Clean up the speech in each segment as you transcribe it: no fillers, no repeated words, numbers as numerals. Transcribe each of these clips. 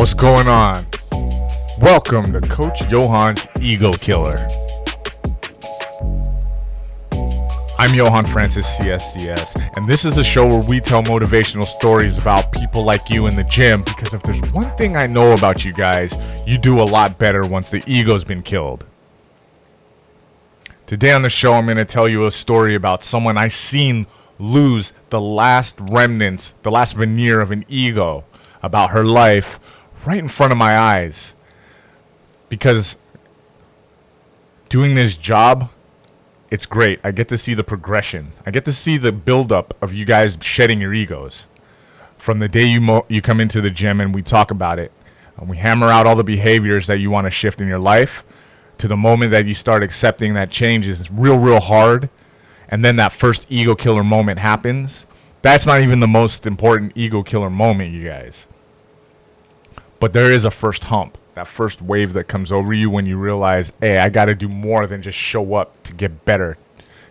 What's going on? Welcome to Coach Johan's Ego Killer. I'm Johan Francis, CSCS, and this is a show where we tell motivational stories about people like you in the gym, because if there's one thing I know about you guys, you do a lot better once the ego's been killed. Today on the show, I'm going to tell you a story about someone I've seen lose the last remnants, the last veneer of an ego about her life right in front of my eyes. Because doing this job, it's great. I get to see the progression. I get to see the buildup of you guys shedding your egos. From the day you come into the gym and we talk about it, and we hammer out all the behaviors that you want to shift in your life, to the moment that you start accepting that change is real hard, and then that first ego killer moment happens. That's not even the most important ego killer moment, you guys. But there is a first hump, that first wave that comes over you when you realize, hey, I got to do more than just show up to get better,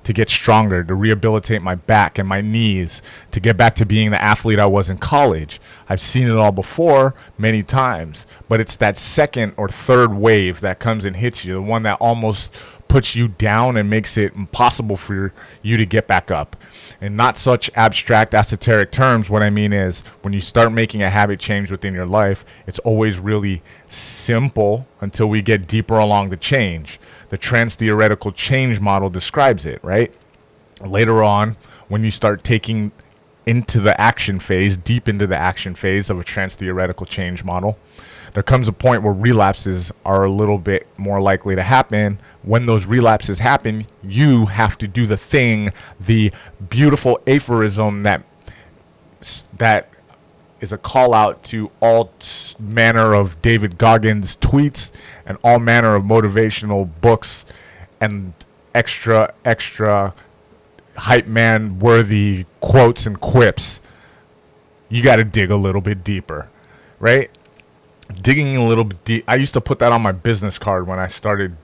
to get stronger, to rehabilitate my back and my knees, to get back to being the athlete I was in college. I've seen it all before many times, but it's that second or third wave that comes and hits you, the one that almost puts you down and makes it impossible for you to get back up. In not such abstract, esoteric terms, what I mean is when you start making a habit change within your life, it's always really simple until we get deeper along the change. The trans theoretical change model describes it, right? Later on, when you start taking into the action phase, deep into the action phase of a trans theoretical change model, there comes a point where relapses are a little bit more likely to happen. When those relapses happen, you have to do the thing, the beautiful aphorism that is a call out to all manner of David Goggins tweets and all manner of motivational books and extra hype man worthy quotes and quips. You got to dig a little bit deeper, right? Digging a little bit deep. I used to put that on my business card when I started,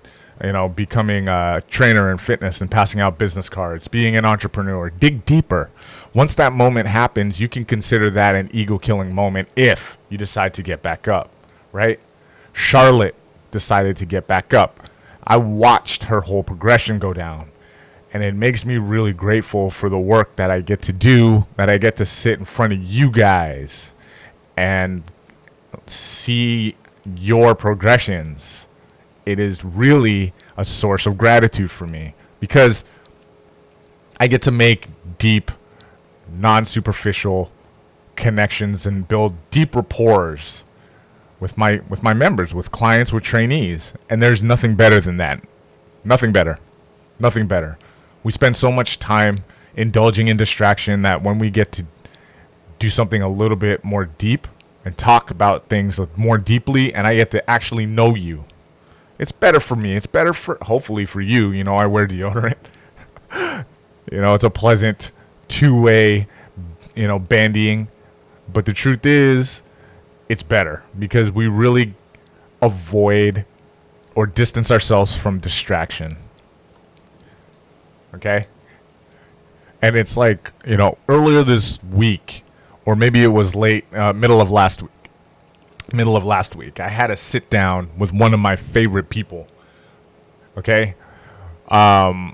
becoming a trainer in fitness and passing out business cards, being an entrepreneur. Dig deeper. Once that moment happens, you can consider that an ego-killing moment if you decide to get back up, right? Charlotte decided to get back up. I watched her whole progression go down, and it makes me really grateful for the work that I get to do, that I get to sit in front of you guys and see your progressions. It is really a source of gratitude for me because I get to make deep, non-superficial connections and build deep rapport with my members, with clients, with trainees. And there's nothing better than that. Nothing better. We spend so much time indulging in distraction that when we get to do something a little bit more deep and talk about things more deeply, and I get to actually know you, it's better for me. It's better for, hopefully, for you. I wear deodorant. It's a pleasant two-way, bandying. But the truth is, it's better because we really avoid or distance ourselves from distraction. Okay? And it's like, earlier this week, or maybe it was late, middle of last week, I had a sit down with one of my favorite people. Okay? One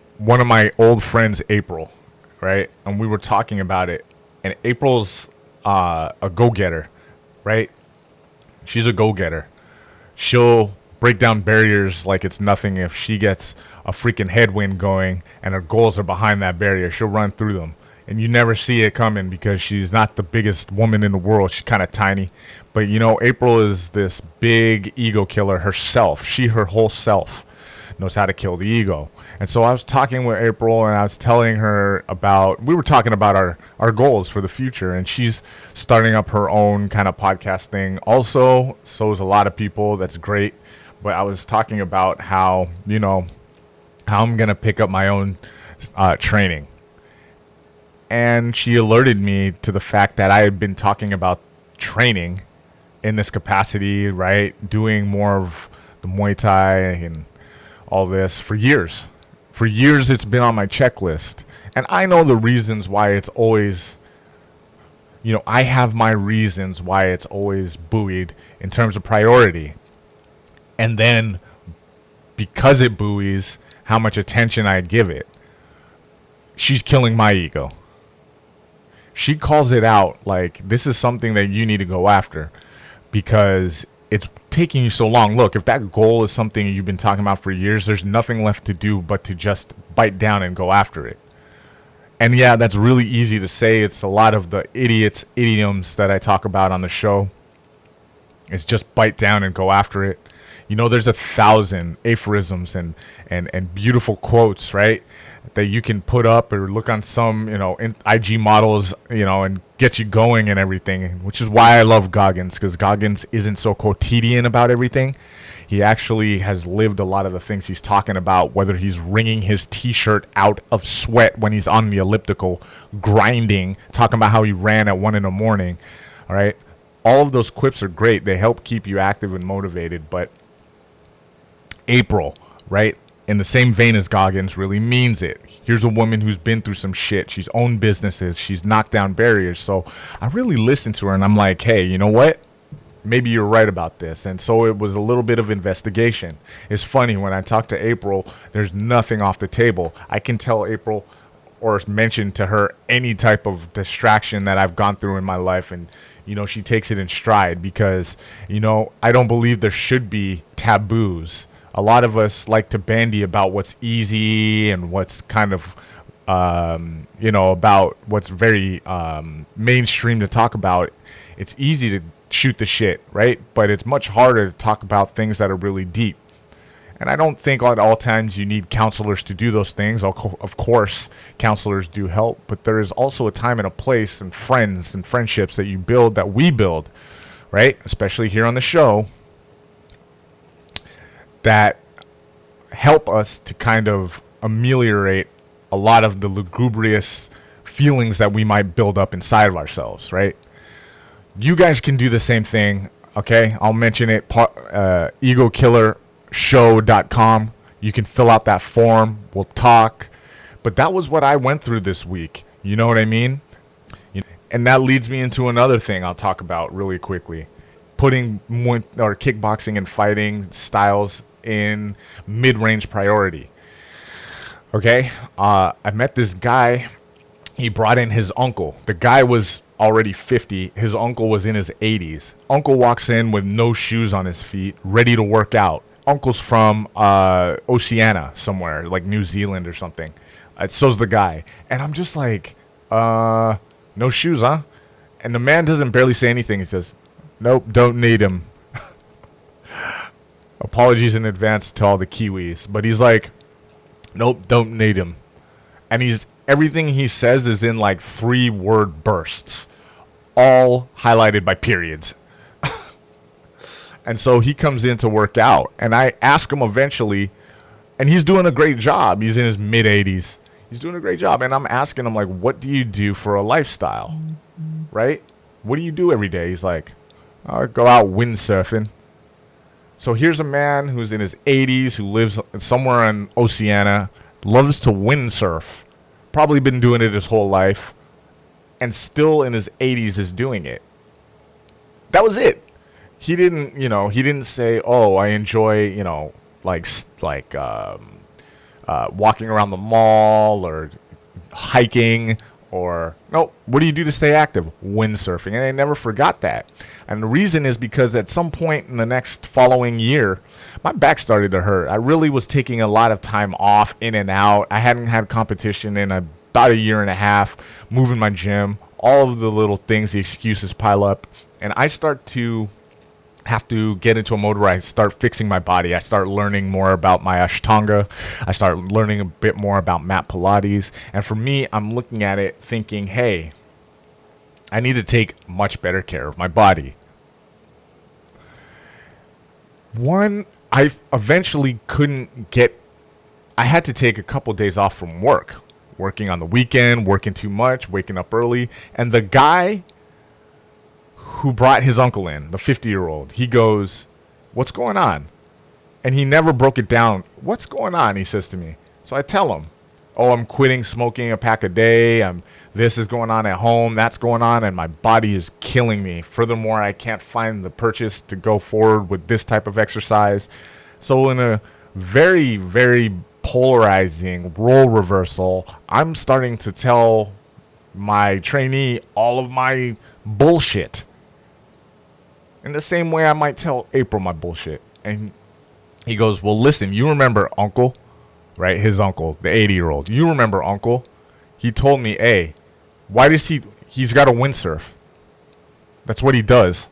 of my old friends, April, right? And we were talking about it. And April's a go-getter, right? She's a go-getter. She'll break down barriers like it's nothing. If she gets a freaking headwind going and her goals are behind that barrier, she'll run through them. And you never see it coming because she's not the biggest woman in the world. She's kind of tiny. But, April is this big ego killer herself. She, her whole self, knows how to kill the ego. And so I was talking with April and I was telling her we were talking about our goals for the future. And she's starting up her own kind of podcast thing also. So is a lot of people. That's great. But I was talking about how I'm going to pick up my own training. And she alerted me to the fact that I had been talking about training in this capacity, right? Doing more of the Muay Thai and all this for years. For years, it's been on my checklist. And I know the reasons why it's always you know, I have my reasons why it's always buoyed in terms of priority. And then because it buoys how much attention I give it, she's killing my ego. She calls it out like, this is something that you need to go after because it's taking you so long. Look, if that goal is something you've been talking about for years, there's nothing left to do but to just bite down and go after it. And yeah, that's really easy to say. It's a lot of the idioms that I talk about on the show. It's just bite down and go after it. You know, there's 1,000 aphorisms and beautiful quotes, right, that you can put up or look on some, you know, IG models, you know, and get you going and everything, which is why I love Goggins, because Goggins isn't so quotidian about everything. He actually has lived a lot of the things he's talking about, whether he's wringing his T-shirt out of sweat when he's on the elliptical, grinding, talking about how he ran at 1 a.m. All right. All of those quips are great. They help keep you active and motivated. But April, right, in the same vein as Goggins, really means it. Here's a woman who's been through some shit. She's owned businesses. She's knocked down barriers. So I really listened to her and I'm like, hey, you know what? Maybe you're right about this. And so it was a little bit of investigation. It's funny, when I talk to April, there's nothing off the table. I can tell April or mention to her any type of distraction that I've gone through in my life. And, you know, she takes it in stride because, you know, I don't believe there should be taboos. A lot of us like to bandy about what's easy and what's kind of, you know, about what's very mainstream to talk about. It's easy to shoot the shit, right? But it's much harder to talk about things that are really deep. And I don't think at all times you need counselors to do those things. Of course, counselors do help, but there is also a time and a place and friends and friendships that you build, that we build, right? Especially here on the show, that help us to kind of ameliorate a lot of the lugubrious feelings that we might build up inside of ourselves, right? You guys can do the same thing, okay? I'll mention it, EgoKillerShow.com. You can fill out that form. We'll talk. But that was what I went through this week. You know what I mean? And that leads me into another thing I'll talk about really quickly. Putting or kickboxing and fighting styles in mid-range priority. Okay? I met this guy. He brought in his uncle. The guy was already 50. His uncle was in his 80s. Uncle walks in with no shoes on his feet, ready to work out. Uncle's from Oceania somewhere, like New Zealand or something. So's the guy. And I'm just like, no shoes, huh? And the man doesn't barely say anything. He says, nope, don't need him. Apologies in advance to all the Kiwis. But he's like, nope, don't need him. And he's everything he says is in like 3-word bursts, all highlighted by periods. And so he comes in to work out, and I ask him eventually, and he's doing a great job. He's in his mid 80s. He's doing a great job. And I'm asking him, like, what do you do for a lifestyle? Mm-hmm. Right? What do you do every day? He's like, I go out windsurfing. So here's a man who's in his 80s, who lives somewhere in Oceania, loves to windsurf. Probably been doing it his whole life, and still in his 80s is doing it. That was it. He didn't, you know, he didn't say, oh, I enjoy, you know, like walking around the mall or hiking or, no, what do you do to stay active? Windsurfing. And I never forgot that. And the reason is because at some point in the next following year, my back started to hurt. I really was taking a lot of time off, in and out. I hadn't had competition in about a year and a half, moving my gym, all of the little things, the excuses pile up. And I start to have to get into a mode where I start fixing my body. I start learning more about my Ashtanga. I start learning a bit more about Matt Pilates. And for me, I'm looking at it thinking, hey, I need to take much better care of my body. One, I eventually couldn't get, I had to take a couple days off from work, working on the weekend, working too much, waking up early. And the guy who brought his uncle in, the 50-year-old, he goes, what's going on? And he never broke it down. What's going on? He says to me. So I tell him, oh, I'm quitting smoking a pack a day. This is going on at home. That's going on. And my body is killing me. Furthermore, I can't find the purchase to go forward with this type of exercise. So in a very, very polarizing role reversal, I'm starting to tell my trainee all of my bullshit. In the same way I might tell April my bullshit. And he goes, well, listen, you remember Uncle, right? His uncle, the 80-year-old. You remember Uncle. He told me, hey, why does he's got a windsurf. That's what he does.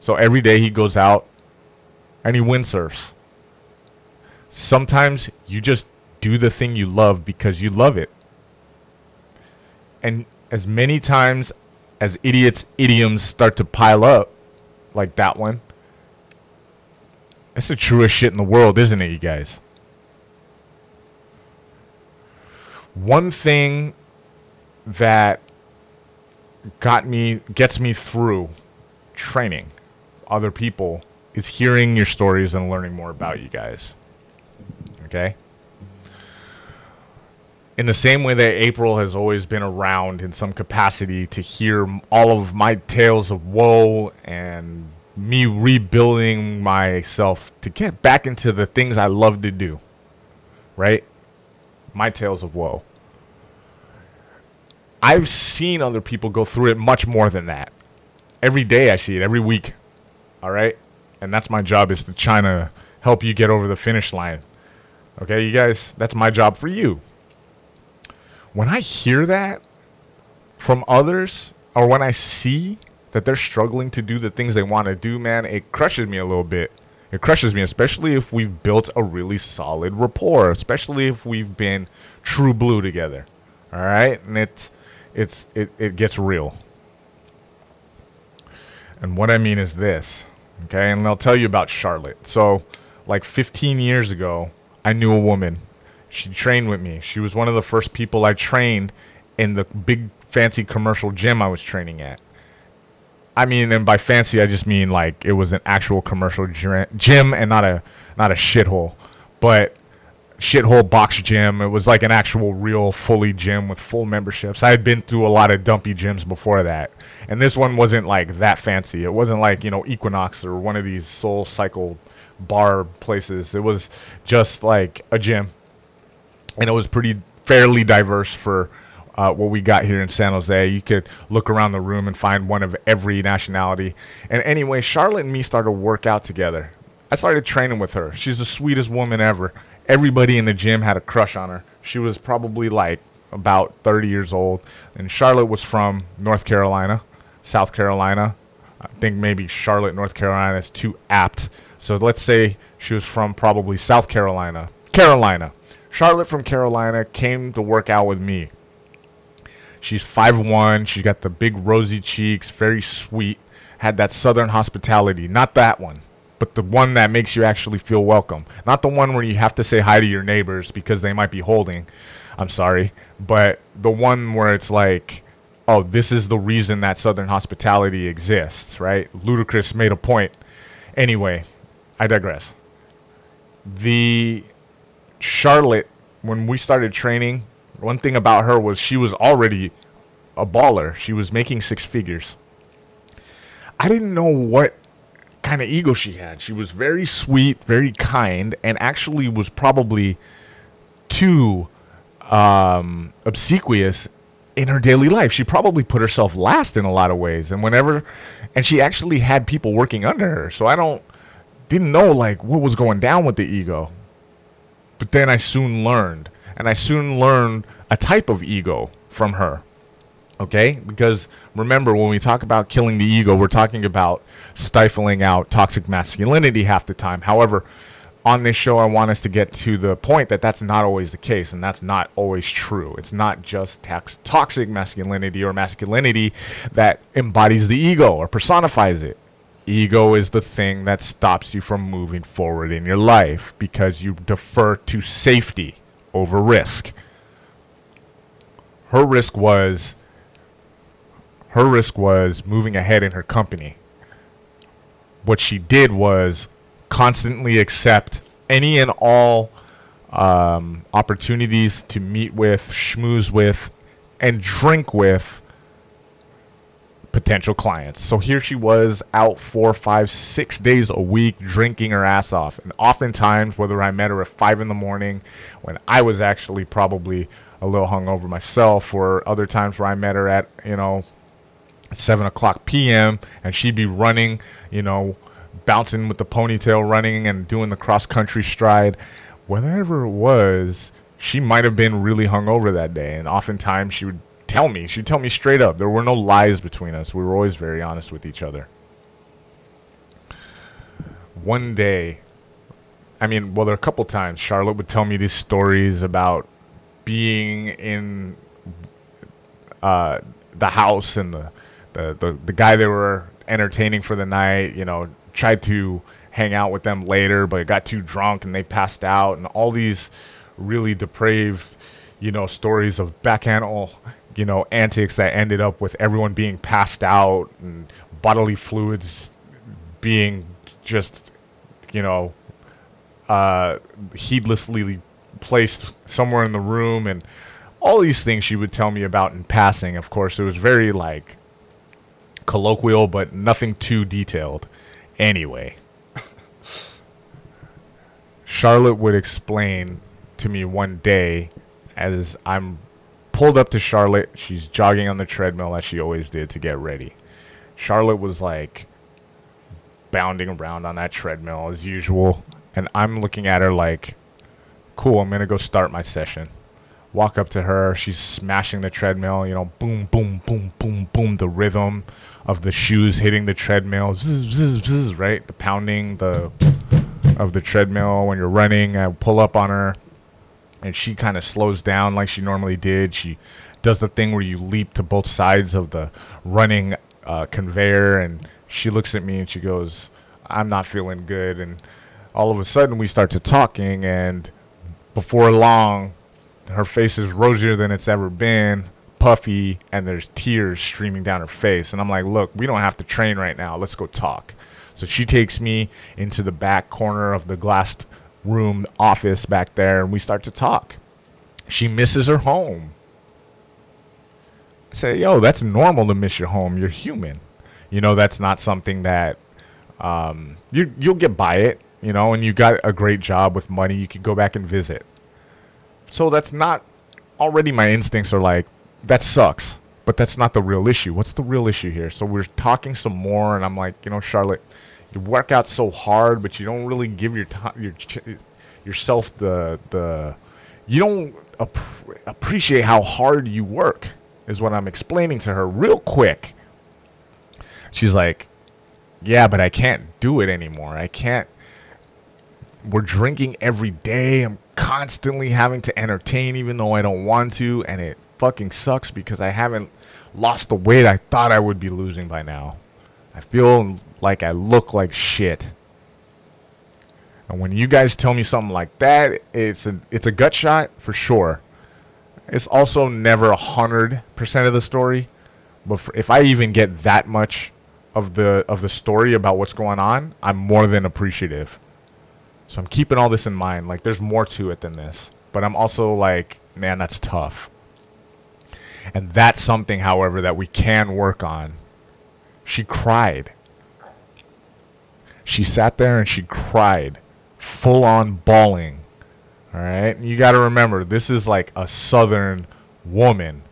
So every day he goes out and he windsurfs. Sometimes you just do the thing you love because you love it. And as many times as idioms start to pile up, like that one, it's the truest shit in the world, isn't it, you guys? One thing that gets me through training other people is hearing your stories and learning more about you guys. Okay? In the same way that April has always been around in some capacity to hear all of my tales of woe and me rebuilding myself to get back into the things I love to do, right? My tales of woe. I've seen other people go through it much more than that. Every day I see it, every week, all right? And that's my job, is to try to help you get over the finish line. Okay, you guys, that's my job for you. When I hear that from others, or when I see that they're struggling to do the things they want to do, man, it crushes me a little bit. It crushes me, especially if we've built a really solid rapport, especially if we've been true blue together. All right? And it gets real. And what I mean is this, okay? And I'll tell you about Charlotte. So, like 15 years ago, I knew a woman. She trained with me. She was one of the first people I trained in the big fancy commercial gym I was training at. I mean, and by fancy, I just mean like it was an actual commercial gym and not a shithole, but shithole box gym. It was like an actual real fully gym with full memberships. I had been through a lot of dumpy gyms before that. And this one wasn't like that fancy. It wasn't like, you know, Equinox or one of these Soul Cycle bar places. It was just like a gym. And it was pretty fairly diverse for what we got here in San Jose. You could look around the room and find one of every nationality. And anyway, Charlotte and me started to work out together. I started training with her. She's the sweetest woman ever. Everybody in the gym had a crush on her. She was probably like about 30 years old. And Charlotte was from North Carolina, South Carolina. I think maybe Charlotte, North Carolina is too apt. So let's say she was from probably South Carolina. Charlotte from Carolina came to work out with me. She's 5'1". She's got the big rosy cheeks, very sweet, had that southern hospitality. Not that one, but the one that makes you actually feel welcome. Not the one where you have to say hi to your neighbors because they might be holding. I'm sorry. But the one where it's like, oh, this is the reason that southern hospitality exists, right? Ludacris made a point. Anyway, I digress. Charlotte, when we started training, one thing about her was she was already a baller. She was making six figures. I didn't know what kind of ego she had. She was very sweet, very kind, and actually was probably too obsequious in her daily life. She probably put herself last in a lot of ways. And she actually had people working under her. So I didn't know like what was going down with the ego. But then I soon learned a type of ego from her, okay? Because remember, when we talk about killing the ego, we're talking about stifling out toxic masculinity half the time. However, on this show, I want us to get to the point that that's not always the case, and that's not always true. It's not just toxic masculinity or masculinity that embodies the ego or personifies it. Ego is the thing that stops you from moving forward in your life because you defer to safety over risk. Her risk was moving ahead in her company. What she did was constantly accept any and all opportunities to meet with, schmooze with, and drink with potential clients. So here she was out 4, 5, 6 days a week drinking her ass off. And oftentimes, whether I met her at 5 in the morning when I was actually probably a little hungover myself, or other times where I met her at, 7:00 p.m. and she'd be running, bouncing with the ponytail, running and doing the cross country stride. Whatever it was, she might have been really hungover that day. And oftentimes she would tell me. She'd tell me straight up. There were no lies between us. We were always very honest with each other. One day, there are a couple times Charlotte would tell me these stories about being in the house, and the guy they were entertaining for the night, tried to hang out with them later, but got too drunk and they passed out, and all these really depraved, stories of bacchanal, antics that ended up with everyone being passed out and bodily fluids being just, heedlessly placed somewhere in the room, and all these things she would tell me about in passing. Of course, it was very colloquial, but nothing too detailed. Anyway, Charlotte would explain to me one day, as I'm pulled up to Charlotte, she's jogging on the treadmill as she always did to get ready. Charlotte was bounding around on that treadmill as usual, and I'm looking at her cool, I'm gonna go start my session. Walk up to her, she's smashing the treadmill, boom, boom, boom, boom, boom, the rhythm of the shoes hitting the treadmill, zzz, zzz, zzz, right? The pounding of the treadmill when you're running. I pull up on her, and she kind of slows down like she normally did. She does the thing where you leap to both sides of the running conveyor, and she looks at me and she goes, I'm not feeling good. And all of a sudden, we start to talking, and before long, her face is rosier than it's ever been, puffy, and there's tears streaming down her face. And I'm like, look, we don't have to train right now. Let's go talk. So she takes me into the back corner of the glassed room office back there, and we start to talk. She misses her home. I say, yo, that's normal to miss your home. You're human. That's not something that you'll get by it, and you got a great job with money. You could go back and visit. So that's not, already my instincts are that sucks, but that's not the real issue. What's the real issue here? So we're talking some more, and I'm like, Charlotte, you work out so hard, but you don't really give yourself the you don't appreciate how hard you work, is what I'm explaining to her real quick. She's like, yeah, but I can't do it anymore. I can't. We're drinking every day. I'm constantly having to entertain even though I don't want to, and it fucking sucks because I haven't lost the weight I thought I would be losing by now. I feel like I look like shit. And when you guys tell me something like that, it's a gut shot for sure. It's also never 100% of the story, but if I even get that much of the story about what's going on, I'm more than appreciative. So I'm keeping all this in mind. There's more to it than this. But I'm also man, that's tough. And that's something, however, that we can work on. She cried. She sat there and she cried. Full-on bawling. All right? And you got to remember, this is a Southern woman.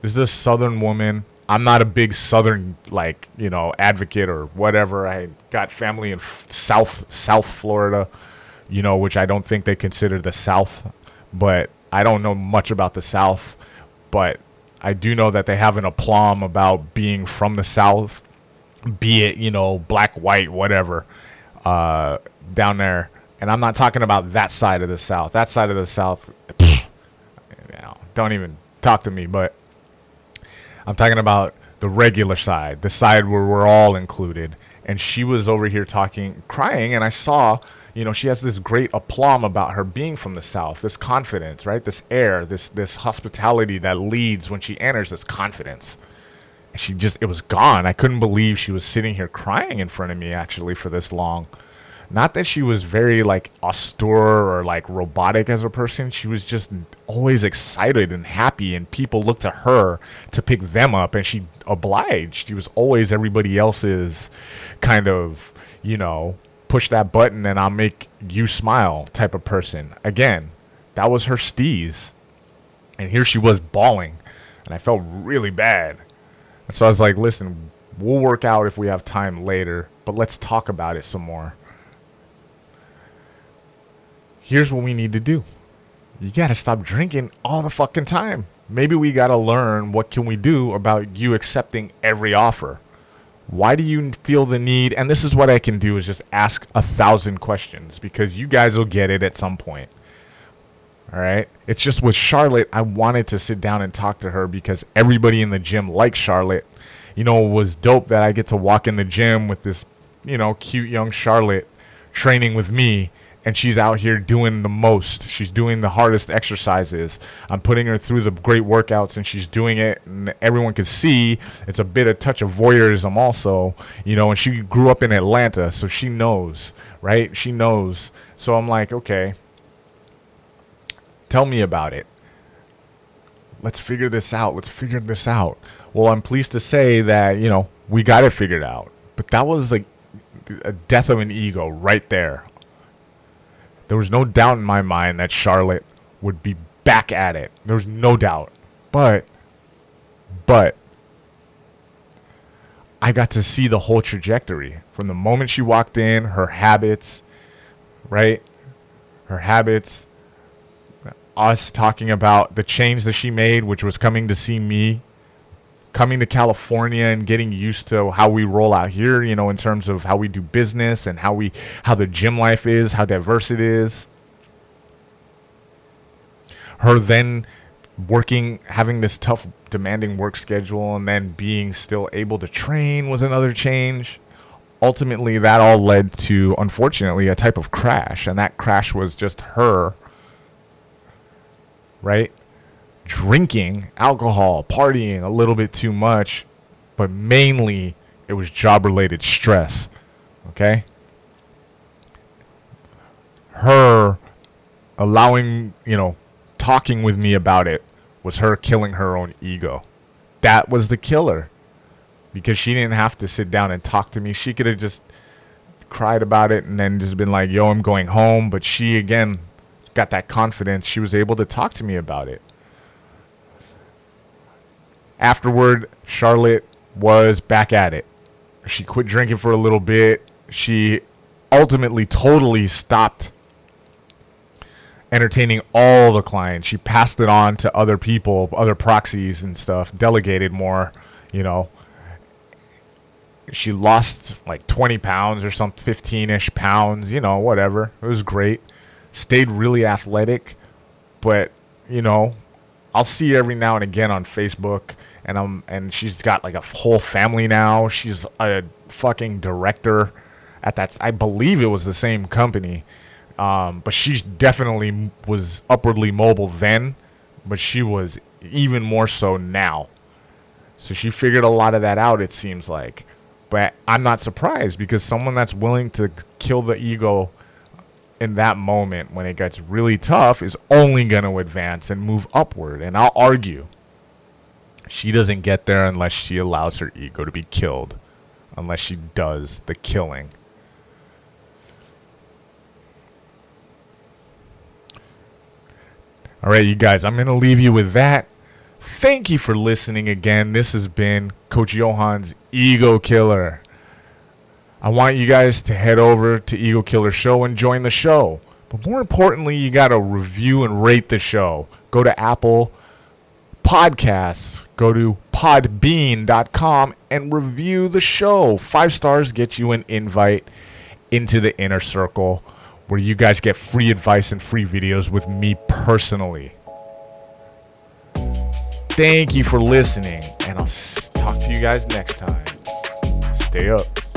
This is a Southern woman. I'm not a big Southern, advocate or whatever. I got family in South Florida, which I don't think they consider the South. But I don't know much about the South. But I do know that they have an aplomb about being from the South, be it, black, white, whatever, down there. And I'm not talking about that side of the South. That side of the South, don't even talk to me, but I'm talking about the regular side, the side where we're all included. And she was over here talking, crying, and I saw, she has this great aplomb about her being from the South, this confidence, right? This air, this hospitality that leads when she enters, this confidence. And it was gone. I couldn't believe she was sitting here crying in front of me, actually, for this long. Not that she was very like austere or like robotic as a person. She was just always excited and happy, and people looked to her to pick them up, and she obliged. She was always everybody else's kind of, you know, push that button and I'll make you smile type of person. Again, that was her steez. And here she was bawling, and I felt really bad. And so I was like, listen, we'll work out if we have time later, but let's talk about it some more. Here's what we need to do. You got to stop drinking all the fucking time. Maybe we got to learn what can we do about you accepting every offer. Why do you feel the need? And this is what I can do, is just ask 1,000 questions, because you guys will get it at some point. All right. It's just with Charlotte, I wanted to sit down and talk to her because everybody in the gym likes Charlotte. You know, it was dope that I get to walk in the gym with this, you know, cute young Charlotte training with me. And she's out here doing the most. She's doing the hardest exercises. I'm putting her through the great workouts, and she's doing it. And everyone can see it's a bit of touch of voyeurism also, you know, and she grew up in Atlanta. So she knows, right? She knows. So I'm like, okay, tell me about it. Let's figure this out. Let's figure this out. Well, I'm pleased to say that, you know, we got it figured out. But that was like a death of an ego right there. There was no doubt in my mind that Charlotte would be back at it. There was no doubt. But I got to see the whole trajectory from the moment she walked in, her habits, right? Her habits. Us talking about the change that she made, which was coming to see me, coming to California and getting used to how we roll out here, you know, in terms of how we do business and how the gym life is, how diverse it is. Her then working, having this tough, demanding work schedule, and then being still able to train was another change. Ultimately, that all led to, unfortunately, a type of crash, and that crash was just her, right? Drinking alcohol, partying a little bit too much, but mainly it was job-related stress, okay? Her allowing, you know, talking with me about it was her killing her own ego. That was the killer, because she didn't have to sit down and talk to me. She could have just cried about it and then just been like, yo, I'm going home, but she, again, got that confidence. She was able to talk to me about it. Afterward, Charlotte was back at it. She quit drinking for a little bit. She ultimately totally stopped entertaining all the clients. She passed it on to other people, other proxies and stuff, delegated more, you know. She lost like 20 pounds or some 15-ish pounds, you know, whatever. It was great. Stayed really athletic, but, you know, I'll see her every now and again on Facebook, and she's got like a whole family now. She's a fucking director at that. I believe it was the same company, but she definitely was upwardly mobile then, but she was even more so now. So she figured a lot of that out, it seems like. But I'm not surprised, because someone that's willing to kill the ego in that moment when it gets really tough is only going to advance and move upward. And I'll argue she doesn't get there unless she allows her ego to be killed, unless she does the killing. All right, you guys, I'm going to leave you with that. Thank you for listening again. This has been Coach Johan's Ego Killer. I want you guys to head over to Ego Killer Show and join the show. But more importantly, you got to review and rate the show. Go to Apple Podcasts. Go to podbean.com and review the show. 5 stars gets you an invite into the inner circle, where you guys get free advice and free videos with me personally. Thank you for listening, and I'll talk to you guys next time. Stay up.